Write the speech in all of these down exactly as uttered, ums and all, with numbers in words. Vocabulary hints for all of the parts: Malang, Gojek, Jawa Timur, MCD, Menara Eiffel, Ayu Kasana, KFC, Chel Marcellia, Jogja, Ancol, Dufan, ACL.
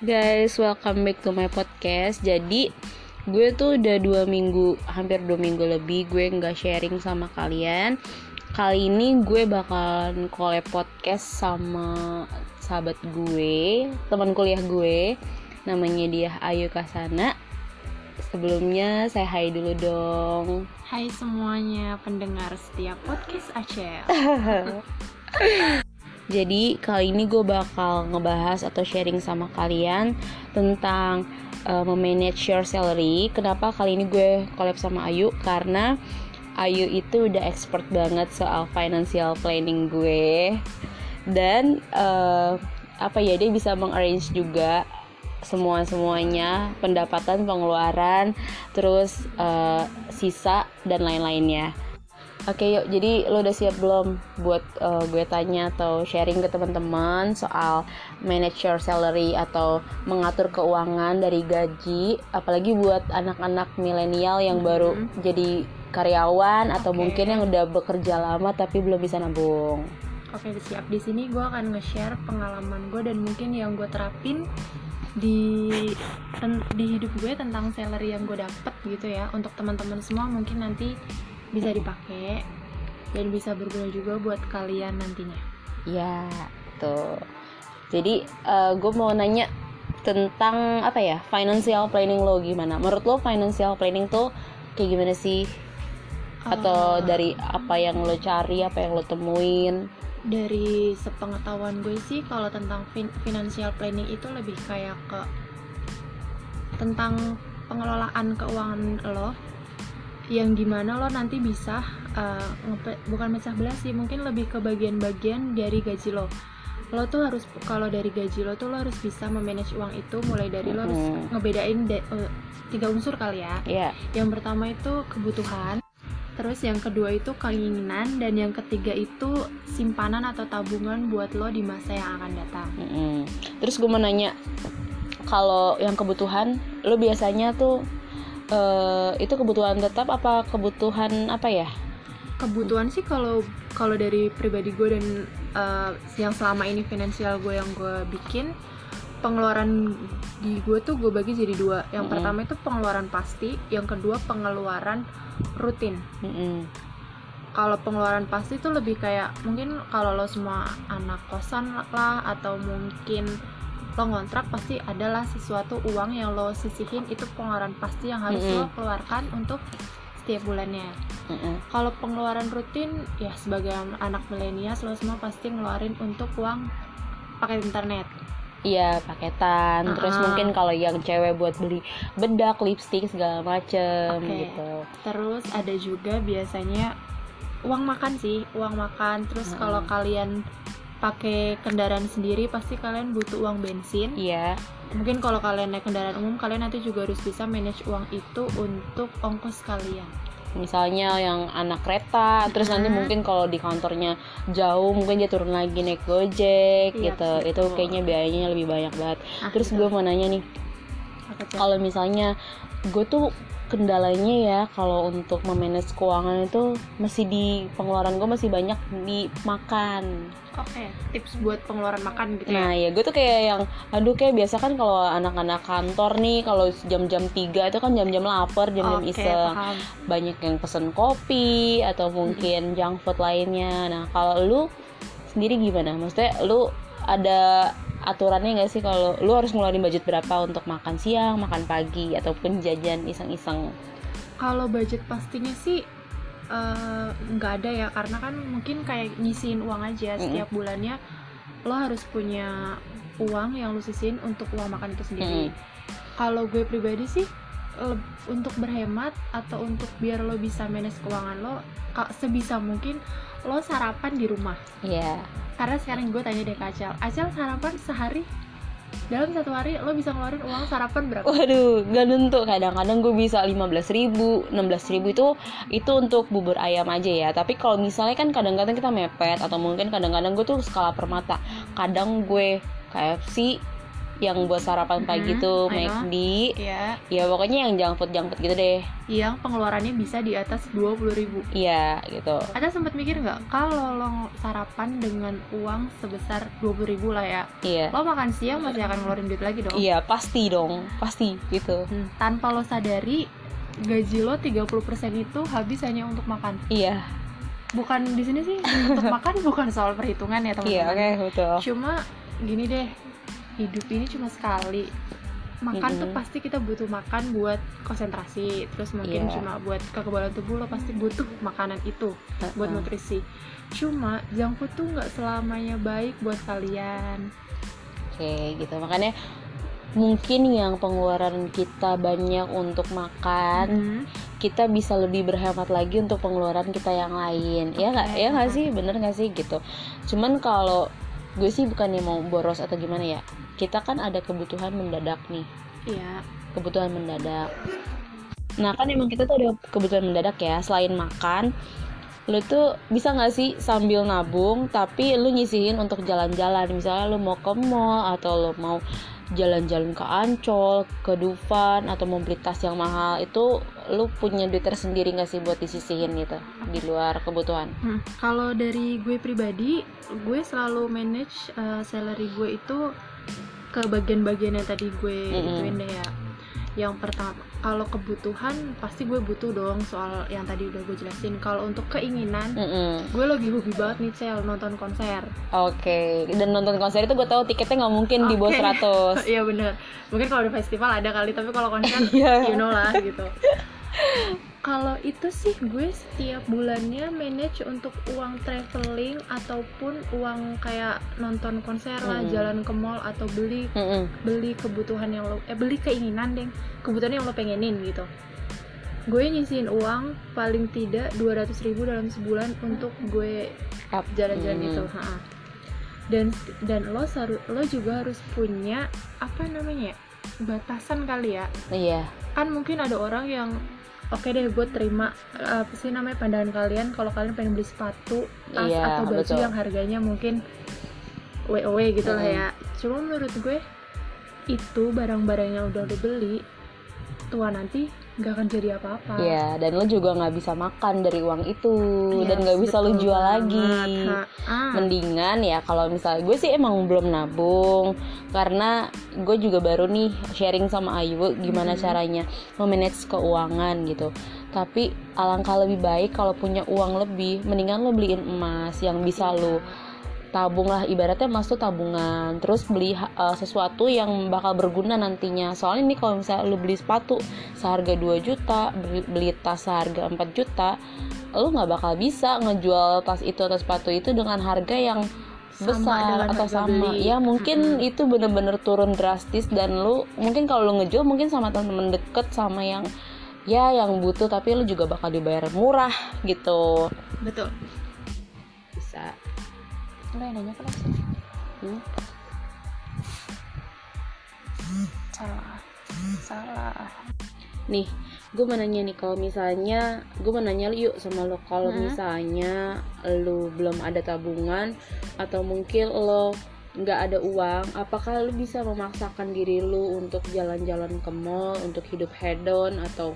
guys, welcome back to my podcast. Jadi gue tuh udah dua minggu, hampir dua minggu lebih gue gak sharing sama kalian. Kali ini gue bakalan collab podcast sama sahabat gue, teman kuliah gue. Namanya dia Ayu Kasana. Sebelumnya saya hai dulu dong. Hai semuanya pendengar setiap podcast A C L. Jadi kali ini gue bakal ngebahas atau sharing sama kalian tentang uh, memanage your salary. Kenapa kali ini gue collab sama Ayu? Karena Ayu itu udah expert banget soal financial planning gue. Dan uh, apa ya, dia bisa mengarrange juga semua-semuanya, pendapatan, pengeluaran, terus uh, sisa dan lain-lainnya. Oke yuk, jadi lo udah siap belum buat uh, gue tanya atau sharing ke teman-teman soal manage your salary atau mengatur keuangan dari gaji, apalagi buat anak-anak milenial yang mm-hmm. baru jadi karyawan atau okay. mungkin yang udah bekerja lama tapi belum bisa nabung. Oke, siap. Di sini gue akan nge-share pengalaman gue dan mungkin yang gue terapin di ten, di hidup gue tentang salary yang gue dapet gitu ya. Untuk teman-teman semua mungkin nanti bisa dipakai dan bisa berguna juga buat kalian nantinya. Ya, tuh. Jadi uh, gue mau nanya tentang apa ya, financial planning lo gimana? Menurut lo financial planning tuh kayak gimana sih? Atau uh, dari apa yang lo cari, apa yang lo temuin? Dari sepengetahuan gue sih kalau tentang fin- financial planning itu lebih kayak ke tentang pengelolaan keuangan lo, yang dimana lo nanti bisa uh, ngepe, bukan mecah belah sih, mungkin lebih ke bagian-bagian dari gaji lo. Lo tuh harus, kalau dari gaji lo tuh lo harus bisa memanage uang itu mulai dari lo mm-hmm. harus ngebedain de, uh, tiga unsur kali ya. Yeah. Yang pertama itu kebutuhan, terus yang kedua itu keinginan, dan yang ketiga itu simpanan atau tabungan buat lo di masa yang akan datang. Mm-hmm. Terus gue mau nanya, kalau yang kebutuhan lo biasanya tuh Uh, itu kebutuhan tetap apa kebutuhan apa ya? Kebutuhan sih kalau kalau dari pribadi gue dan uh, yang selama ini finansial gue yang gue bikin, pengeluaran di gue tuh gue bagi jadi dua. Yang mm-hmm. pertama itu pengeluaran pasti, yang kedua pengeluaran rutin. Mm-hmm. Kalau pengeluaran pasti tuh lebih kayak mungkin kalau lo semua anak kosan lah atau mungkin lo ngontrak pasti adalah sesuatu uang yang lo sisihin, itu pengeluaran pasti yang harus mm-hmm. lo keluarkan untuk setiap bulannya. Mm-hmm. Kalau pengeluaran rutin ya sebagai anak milenial lo semua pasti ngeluarin untuk uang paket internet. Iya, paketan. Uh-huh. Terus mungkin kalau yang cewek buat beli bedak, lipstik segala macem okay. gitu. Terus ada juga biasanya uang makan sih, uang makan. Terus mm-hmm. kalau kalian pakai kendaraan sendiri pasti kalian butuh uang bensin. Iya. Yeah. Mungkin kalau kalian naik kendaraan umum kalian nanti juga harus bisa manage uang itu untuk ongkos kalian. Misalnya yang anak kereta, terus hmm. nanti mungkin kalau di kantornya jauh mungkin dia turun lagi naik Gojek yeah, gitu. Betul. Itu kayaknya biayanya lebih banyak banget. Ah, terus gue mau nanya nih. Kalau misalnya gue tuh kendalanya ya kalau untuk memanage keuangan itu masih di pengeluaran gue masih banyak di makan. Oke, okay. Tips buat pengeluaran makan gitu ya. Nah, ya gue tuh kayak yang aduh kayak biasa kan kalau anak-anak kantor nih kalau jam-jam tiga itu kan jam-jam lapar, jam-jam okay, iseng. Paham. Banyak yang pesen kopi atau mungkin hmm. junk food lainnya. Nah, kalau lu sendiri gimana? Maksudnya lu ada aturannya nggak sih kalau lu harus ngeluarin budget berapa untuk makan siang, makan pagi ataupun jajan iseng-iseng? Kalau budget pastinya sih nggak uh, ada ya, karena kan mungkin kayak ngisiin uang aja setiap mm-hmm. bulannya. Lo harus punya uang yang lo sisihin untuk uang makan itu sendiri. Mm-hmm. Kalau gue pribadi sih le- untuk berhemat atau untuk biar lo bisa manage keuangan lo sebisa mungkin lo sarapan di rumah. Iya. Yeah. Karena sekarang gue tanya deh ke Acel, Acel sarapan sehari, dalam satu hari lo bisa ngeluarin uang sarapan berapa? Waduh, gak nentu. Kadang-kadang gue bisa lima belas ribu, enam belas ribu itu itu untuk bubur ayam aja ya. Tapi kalau misalnya kan kadang-kadang kita mepet atau mungkin kadang-kadang gue tuh skala per mata. Kadang gue K F C, yang buat sarapan pagi hmm, tuh M C D. Yeah. Ya pokoknya yang jangput-jangput gitu deh. Yang pengeluarannya bisa di atas dua puluh ribu. Iya, yeah, gitu. Ada sempat mikir nggak kalau lo sarapan dengan uang sebesar dua puluh ribu lah ya? Iya. Yeah. Lo makan siang masih akan ngeluarin duit lagi dong? Iya, yeah, pasti dong, pasti gitu. Hmm, tanpa lo sadari gaji lo tiga puluh persen itu habis hanya untuk makan. Iya. Yeah. Bukan di sini sih untuk makan bukan soal perhitungan ya teman-teman. Iya, yeah, oke, okay, betul. Cuma gini deh, hidup ini cuma sekali. Makan mm-hmm. tuh pasti kita butuh makan buat konsentrasi, terus mungkin yeah. cuma buat kekebalan tubuh lo pasti butuh makanan itu uh-uh. buat nutrisi. Cuma junk food tuh nggak selamanya baik buat kalian. Oke, okay, gitu. Makanya mungkin yang pengeluaran kita banyak untuk makan, mm-hmm. kita bisa lebih berhemat lagi untuk pengeluaran kita yang lain. Okay, ya nggak? Ya nggak sih? Bener nggak sih gitu? Cuman kalau gue sih bukannya mau boros atau gimana ya, kita kan ada kebutuhan mendadak nih. Iya. Kebutuhan mendadak. Nah kan emang kita tuh ada kebutuhan mendadak ya. Selain makan, lu tuh bisa nggak sih sambil nabung tapi lu nyisihin untuk jalan-jalan. Misalnya lu mau ke mall atau lu mau jalan-jalan ke Ancol, ke Dufan, atau mau beli tas yang mahal. Itu lu punya duit tersendiri nggak sih buat disisihin gitu di luar kebutuhan? Hmm, kalau dari gue pribadi, gue selalu manage uh, salary gue itu ke bagian-bagian yang tadi gue ituin deh ya. Yang pertama, kalau kebutuhan pasti gue butuh dong, soal yang tadi udah gue jelasin. Kalau untuk keinginan, mm-hmm. gue lagi hobi banget nih Cel, nonton konser. Oke, okay. Dan nonton konser itu gue tahu tiketnya nggak mungkin okay. di bawah seratus. Iya bener, mungkin kalau di festival ada kali, tapi kalau konser, yeah. you know lah gitu. Kalau itu sih gue setiap bulannya manage untuk uang traveling ataupun uang kayak nonton konser lah, mm-hmm. jalan ke mall atau beli mm-hmm. beli kebutuhan yang lo eh beli keinginan deh, kebutuhan yang lo pengenin gitu. Gue nyisihin uang paling tidak dua ratus ribu dalam sebulan untuk gue jalan-jalan mm-hmm. itu. Ha-ha. Dan dan lo saru, lo juga harus punya apa namanya batasan kali ya. Iya. Yeah. Kan mungkin ada orang yang oke deh, gue terima apa sih namanya pandangan kalian kalau kalian pengen beli sepatu, tas iya, atau baju betul. Yang harganya mungkin wow gitu mm. lah ya. Cuma menurut gue itu barang-barang yang udah dibeli tua nanti nggak akan jadi apa-apa. Iya, dan lo juga nggak bisa makan dari uang itu yes, dan nggak bisa lo jual banget. Lagi. Ha-ha. Mendingan ya kalau misalnya gue sih emang belum nabung karena gue juga baru nih sharing sama Ayu gimana hmm. caranya memanage keuangan gitu. Tapi alangkah lebih baik kalau punya uang lebih, mendingan lo beliin emas yang bisa lo tabung lah, ibaratnya emas tuh tabungan, terus beli uh, sesuatu yang bakal berguna nantinya. Soalnya nih kalau misalnya lu beli sepatu seharga dua juta, beli, beli tas seharga empat juta, lu nggak bakal bisa ngejual tas itu atau sepatu itu dengan harga yang besar atau sama beli. Ya mungkin hmm. itu bener-bener turun drastis dan lu mungkin kalau lu ngejual mungkin sama temen-temen deket, sama yang ya yang butuh, tapi lu juga bakal dibayar murah gitu. Betul, bisa. Lo yang nanya kenapa sih? Hmm? Salah Salah Nih, gue mau nanya nih kalau misalnya Gue mau nanya yuk sama lo kalau hmm? misalnya lo belum ada tabungan atau mungkin lo gak ada uang, apakah lo bisa memaksakan diri lo untuk jalan-jalan ke mall, untuk hidup hedon atau...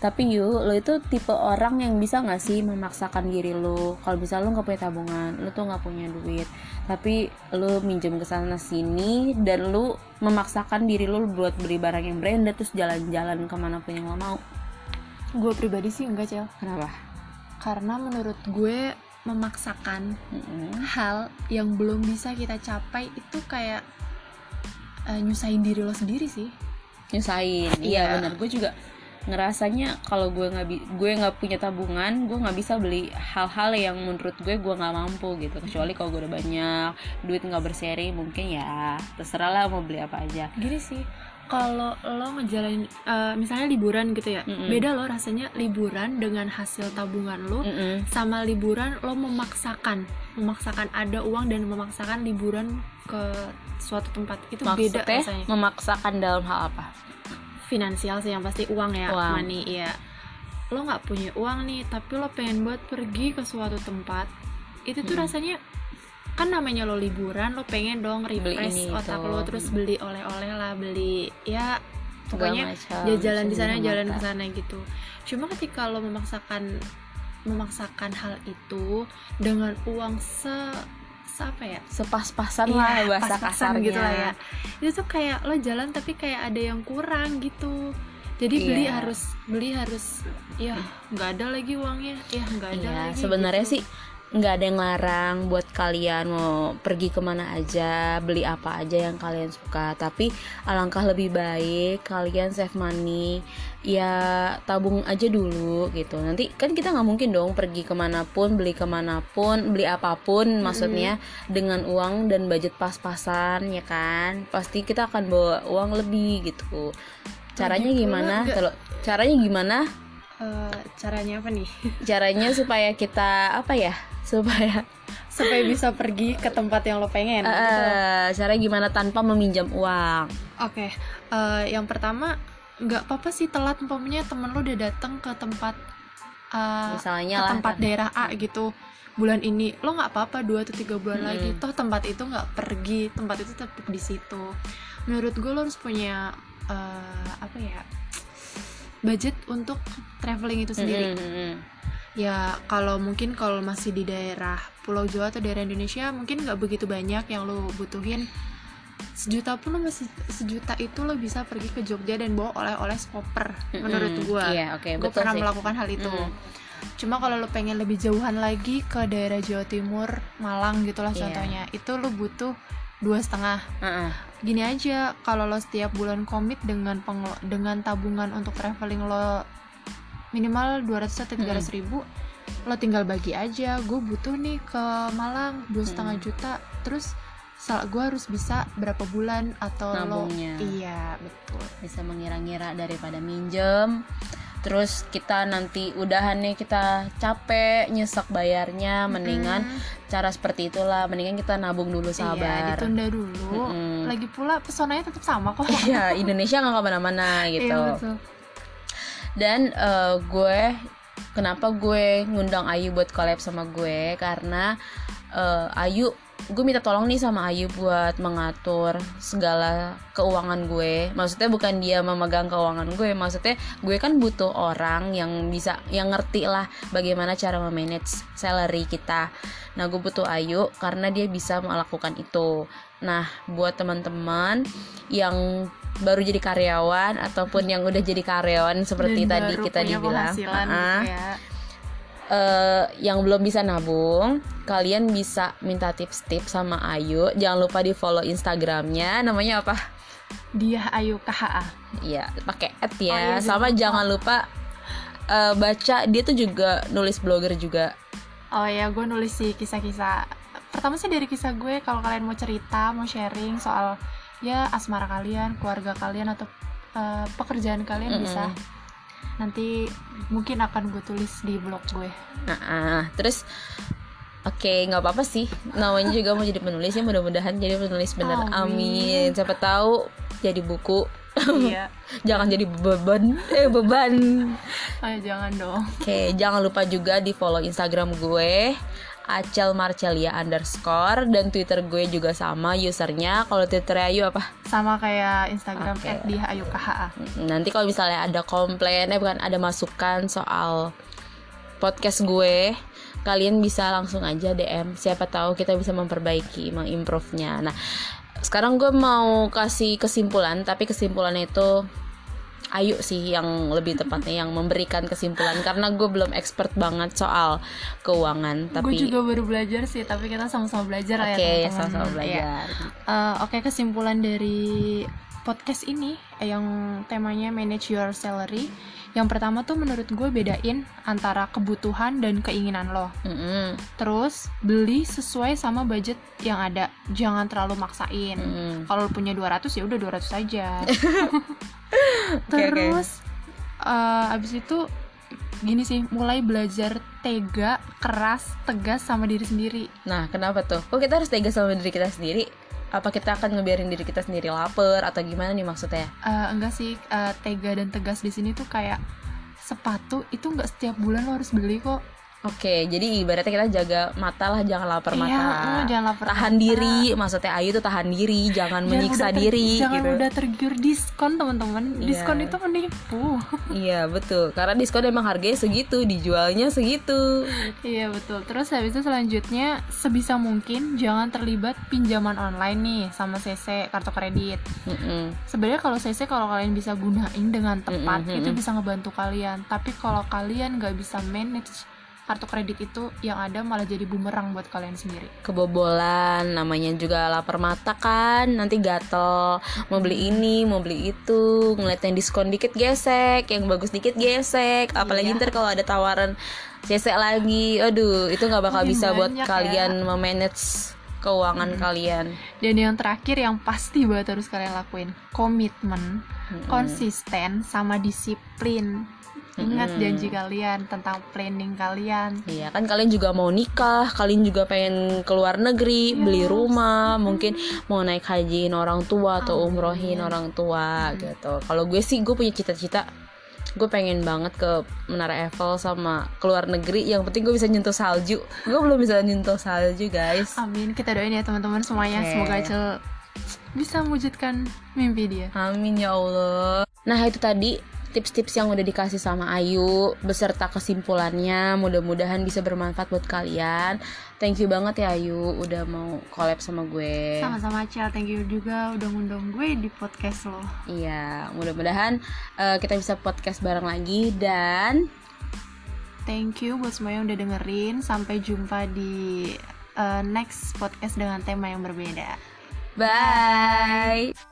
Tapi yuk, lo itu tipe orang yang bisa gak sih memaksakan diri lo? Kalau bisa lo gak punya tabungan, lo tuh gak punya duit, tapi lo minjem kesana sini dan lo memaksakan diri lo buat beli barang yang branded terus jalan-jalan kemana pun yang lo mau. Gue pribadi sih enggak, Cel. Kenapa? Karena menurut gue memaksakan mm-hmm. hal yang belum bisa kita capai itu kayak uh, nyusahin diri lo sendiri sih. Nyusahin, iya ya, benar. Gue juga ngerasanya kalau gue nggak gue nggak punya tabungan, gue nggak bisa beli hal-hal yang menurut gue gue nggak mampu gitu. Kecuali kalau gue udah banyak duit nggak berseri mungkin ya terserah lah mau beli apa aja. Gini sih, kalau lo ngejalanin uh, misalnya liburan gitu ya, mm-mm. beda lo rasanya liburan dengan hasil tabungan lo mm-mm. sama liburan lo memaksakan memaksakan ada uang dan memaksakan liburan ke suatu tempat itu. Maksudnya, beda rasanya. Memaksakan dalam hal apa? Finansial sih yang pasti, uang ya, uang. Money ya. Lo nggak punya uang nih tapi lo pengen buat pergi ke suatu tempat itu tuh hmm. rasanya kan namanya lo liburan, lo pengen dong refresh otak lo, terus beli oleh-oleh lah, beli ya pokoknya dia jalan di sana jalan ke sana gitu. Cuma ketika lo memaksakan memaksakan hal itu dengan uang se apa ya sepas-pasan ya, lah bahasa kasarnya gitu lah ya, itu tuh kayak lo jalan tapi kayak ada yang kurang gitu, jadi yeah. beli harus beli harus ya nggak ada lagi uangnya ya nggak ada yeah, lagi sebenarnya gitu. Sih nggak ada yang larang buat kalian mau pergi kemana aja, beli apa aja yang kalian suka, tapi alangkah lebih baik kalian save money ya, tabung aja dulu gitu. Nanti kan kita nggak mungkin dong pergi kemanapun, beli kemanapun, beli apapun maksudnya mm-hmm. dengan uang dan budget pas-pasan ya kan, pasti kita akan bawa uang lebih gitu. Caranya gimana? Kalau caranya gimana? Uh, caranya apa nih? Caranya supaya kita apa ya? Supaya supaya bisa pergi ke tempat yang lo pengen. Uh, gitu. Cara gimana tanpa meminjam uang? Oke, okay. uh, yang pertama nggak apa-apa sih telat, umpamanya temen lo udah datang ke tempat uh, misalnya ke lah, tempat kan. Daerah A gitu bulan ini, lo nggak apa-apa dua atau tiga bulan hmm. lagi, toh tempat itu nggak pergi, tempat itu tetap di situ. Menurut gue lo harus punya uh, apa ya? budget untuk traveling itu sendiri. Mm-hmm. Ya kalau mungkin kalau masih di daerah Pulau Jawa atau daerah Indonesia mungkin nggak begitu banyak yang lo butuhin. Sejuta pun lo masih sejuta itu lo bisa pergi ke Jogja dan bawa oleh-oleh sekoper. Mm-hmm. Menurut gue, yeah, okay, gue pernah sih. melakukan hal itu. Mm-hmm. Cuma kalau lo pengen lebih jauhan lagi ke daerah Jawa Timur, Malang gitulah yeah. contohnya, itu lo butuh dua setengah. Uh-uh. Gini aja, kalau lo setiap bulan komit dengan pengel- dengan tabungan untuk traveling lo minimal dua ratus sampai tiga ratus ribu, lo tinggal bagi aja. Gue butuh nih ke Malang dua setengah uh-uh. juta, terus salah gue harus bisa berapa bulan atau nabungnya. Lo iya betul bisa mengira-ngira daripada minjem. Terus kita nanti udahannya kita capek, nyesek bayarnya, mendingan mm. cara seperti itulah, mendingan kita nabung dulu, sabar. Iya, ditunda dulu. Mm-mm. Lagi pula pesonanya tetap sama kok. Iya, Indonesia nggak kemana-mana gitu. Iya, betul. Dan uh, gue, kenapa gue ngundang Ayu buat collab sama gue, karena uh, Ayu, gue minta tolong nih sama Ayu buat mengatur segala keuangan gue. Maksudnya bukan dia memegang keuangan gue, maksudnya gue kan butuh orang yang bisa, yang ngerti lah bagaimana cara memanage salary kita. Nah gue butuh Ayu karena dia bisa melakukan itu. Nah buat teman-teman yang baru jadi karyawan ataupun yang udah jadi karyawan seperti dan tadi kita dibilang uh-uh, ya. Uh, yang belum bisa nabung, kalian bisa minta tips-tips sama Ayu. Jangan lupa di follow Instagramnya, namanya apa? Dia Ayu K H A. Iya, pakai at ya. Oh, iya, sama juga. Jangan lupa uh, baca, dia tuh juga nulis blogger juga. Oh ya, gue nulis sih kisah-kisah. Pertama sih dari kisah gue, kalau kalian mau cerita, mau sharing soal ya asmara kalian, keluarga kalian atau uh, pekerjaan kalian mm-hmm. bisa. Nanti mungkin akan gue tulis di blog gue. Nah, uh, terus oke okay, nggak apa-apa sih. Namanya juga mau jadi penulis ya, mudah-mudahan jadi penulis benar. Amin. Amin. Siapa tahu jadi buku. Iya. Jangan jadi beban. Eh beban. Ayo jangan dong. Oke, okay, jangan lupa juga di follow Instagram gue. Chel Marcellia underscore dan Twitter gue juga sama usernya. Kalau Twitter Ayu apa? Sama kayak Instagram okay. at diha ayu k h a. Nanti kalau misalnya ada komplain, eh bukan ada masukan soal podcast gue, kalian bisa langsung aja D M. Siapa tahu kita bisa memperbaiki, mengimprove-nya. Nah, sekarang gue mau kasih kesimpulan, tapi kesimpulannya itu Ayu sih yang lebih tepatnya yang memberikan kesimpulan karena gue belum expert banget soal keuangan. Tapi gue juga baru belajar sih, tapi kita sama-sama belajar okay, ya. Oke, sama-sama belajar. Ya. Uh, Oke, okay, kesimpulan dari podcast ini yang temanya manage your salary. Yang pertama tuh menurut gue bedain antara kebutuhan dan keinginan lo. Mm-hmm. Terus beli sesuai sama budget yang ada. Jangan terlalu maksain. Mm-hmm. Kalau lo punya dua ratus ya udah dua ratus aja. Terus okay, okay. Uh, abis itu gini sih, mulai belajar tega, keras, tegas sama diri sendiri. Nah kenapa tuh? Kok kita harus tega sama diri kita sendiri? Apa kita akan ngebiarin diri kita sendiri lapar atau gimana nih maksudnya? Uh, enggak sih, uh, tega dan tegas di sini tuh kayak sepatu itu nggak setiap bulan lo harus beli kok. Oke, jadi ibaratnya kita jaga mata lah, jangan lapar mata. Iya, oh, jangan lapar tahan mata. diri, maksudnya Ayu tuh tahan diri, jangan, jangan menyiksa ter, diri. Jangan gitu. Udah tergiur diskon teman-teman, diskon yeah. itu menipu. Iya betul, karena diskon emang harganya segitu, dijualnya segitu. Iya betul. Terus habis itu selanjutnya sebisa mungkin jangan terlibat pinjaman online nih sama C C kartu kredit. Mm-hmm. Sebenarnya kalau C C kalau kalian bisa gunain dengan tepat mm-hmm. itu bisa ngebantu kalian. Tapi kalau kalian nggak bisa manage kartu kredit itu yang ada malah jadi bumerang buat kalian sendiri. Kebobolan, namanya juga lapar mata kan, nanti gatel, mau beli ini, mau beli itu, ngeliat yang diskon dikit gesek, yang bagus dikit gesek, apalagi iya. ntar kalau ada tawaran gesek lagi, aduh itu gak bakal Lebih bisa buat ya. kalian memanage keuangan hmm. kalian. Dan yang terakhir yang pasti banget harus kalian lakuin, komitmen, hmm. konsisten, sama disiplin. Ingat janji kalian tentang planning kalian. Iya kan, kalian juga mau nikah, kalian juga pengen keluar negeri, yes. beli rumah, mungkin mau naik hajiin orang tua atau umrohin orang tua hmm. gitu. Kalau gue sih, gue punya cita-cita, gue pengen banget ke Menara Eiffel sama keluar negeri. Yang penting gue bisa nyentuh salju. Gue belum bisa nyentuh salju guys. Amin, kita doain ya teman-teman semuanya, okay. semoga Cel bisa mewujudkan mimpi dia. Amin ya Allah. Nah itu tadi tips-tips yang udah dikasih sama Ayu beserta kesimpulannya, mudah-mudahan bisa bermanfaat buat kalian. Thank you banget ya Ayu udah mau collab sama gue. Sama-sama Cel, thank you juga udah ngundang gue di podcast lo. Iya, mudah-mudahan uh, kita bisa podcast bareng lagi. Dan thank you buat semua yang udah dengerin. Sampai jumpa di uh, next podcast dengan tema yang berbeda. Bye, bye.